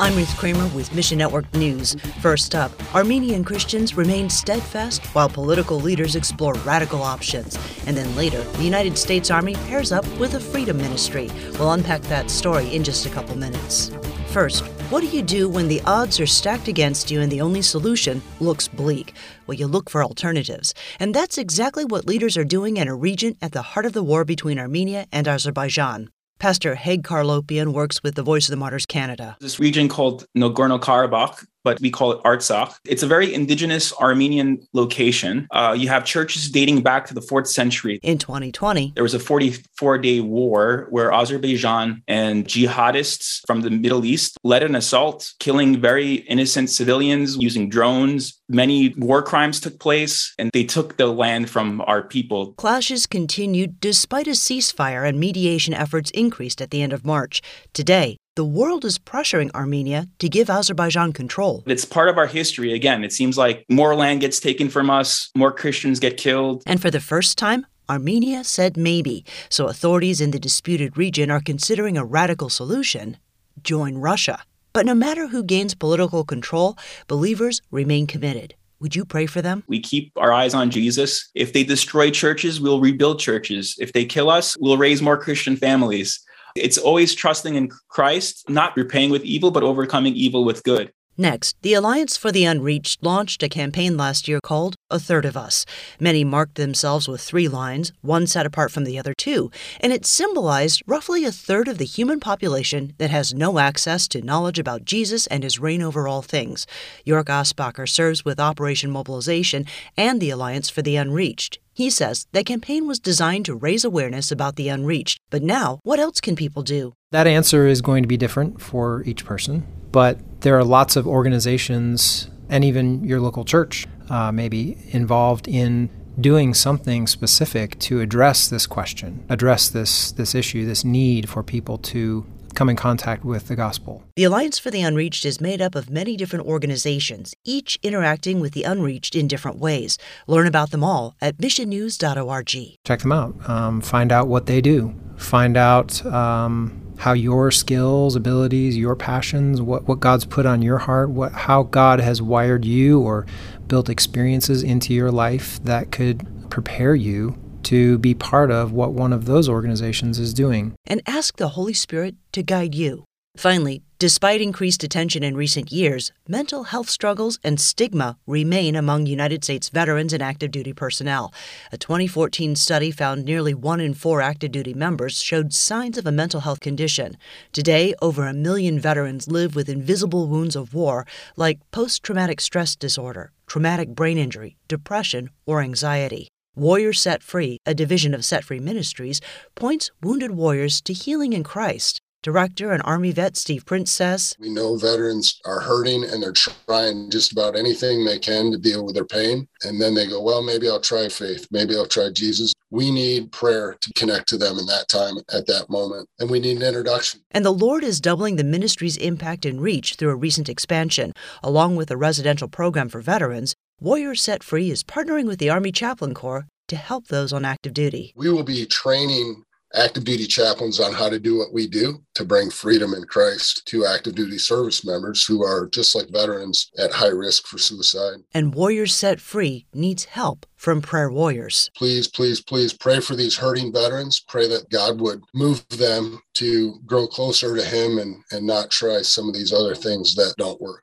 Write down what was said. I'm Ruth Kramer with Mission Network News. First up, Armenian Christians remain steadfast while political leaders explore radical options. And then later, the United States Army pairs up with a freedom ministry. We'll unpack that story in just a couple minutes. First, what do you do when the odds are stacked against you and the only solution looks bleak? Well, you look for alternatives. And that's exactly what leaders are doing in a region at the heart of the war between Armenia and Azerbaijan. Pastor Haig Kherlopian works with the Voice of the Martyrs Canada. This region called Nagorno-Karabakh, but we call it Artsakh. It's a very indigenous Armenian location. You have churches dating back to the 4th century. In 2020, there was a 44-day war where Azerbaijan and jihadists from the Middle East led an assault, killing very innocent civilians using drones. Many war crimes took place, and they took the land from our people. Clashes continued despite a ceasefire, and mediation efforts increased at the end of March. Today, the world is pressuring Armenia to give Azerbaijan control. It's part of our history. Again, it seems like more land gets taken from us, more Christians get killed. And for the first time, Armenia said maybe. So authorities in the disputed region are considering a radical solution: join Russia. But no matter who gains political control, believers remain committed. Would you pray for them? We keep our eyes on Jesus. If they destroy churches, we'll rebuild churches. If they kill us, we'll raise more Christian families. It's always trusting in Christ, not repaying with evil, but overcoming evil with good. Next, the Alliance for the Unreached launched a campaign last year called A Third of Us. Many marked themselves with three lines, one set apart from the other two, and it symbolized roughly a third of the human population that has no access to knowledge about Jesus and his reign over all things. York Osbacher serves with Operation Mobilization and the Alliance for the Unreached. He says the campaign was designed to raise awareness about the unreached. But now, what else can people do? That answer is going to be different for each person, but there are lots of organizations and even your local church maybe involved in doing something specific to address this question, address this issue, this need for people to come in contact with the gospel. The Alliance for the Unreached is made up of many different organizations, each interacting with the unreached in different ways. Learn about them all at missionnews.org. Check them out. Find out what they do. Find out how your skills, abilities, your passions, what God's put on your heart, how God has wired you or built experiences into your life that could prepare you to be part of what one of those organizations is doing. And ask the Holy Spirit to guide you. Finally, despite increased attention in recent years, mental health struggles and stigma remain among United States veterans and active duty personnel. A 2014 study found nearly 1 in 4 active duty members showed signs of a mental health condition. Today, over 1 million veterans live with invisible wounds of war, like post-traumatic stress disorder, traumatic brain injury, depression, or anxiety. Warrior Set Free, a division of Set Free Ministries, points wounded warriors to healing in Christ. Director and Army vet Steve Prince says, "We know veterans are hurting and they're trying just about anything they can to deal with their pain. And then they go, well, maybe I'll try faith. Maybe I'll try Jesus." We need prayer to connect to them in that time, at that moment. And we need an introduction. And the Lord is doubling the ministry's impact and reach through a recent expansion. Along with a residential program for veterans, Warrior Set Free is partnering with the Army Chaplain Corps to help those on active duty. We will be training active duty chaplains on how to do what we do to bring freedom in Christ to active duty service members who are, just like veterans, at high risk for suicide. And Warriors Set Free needs help from prayer warriors. Please, please, please pray for these hurting veterans. Pray that God would move them to grow closer to Him and not try some of these other things that don't work.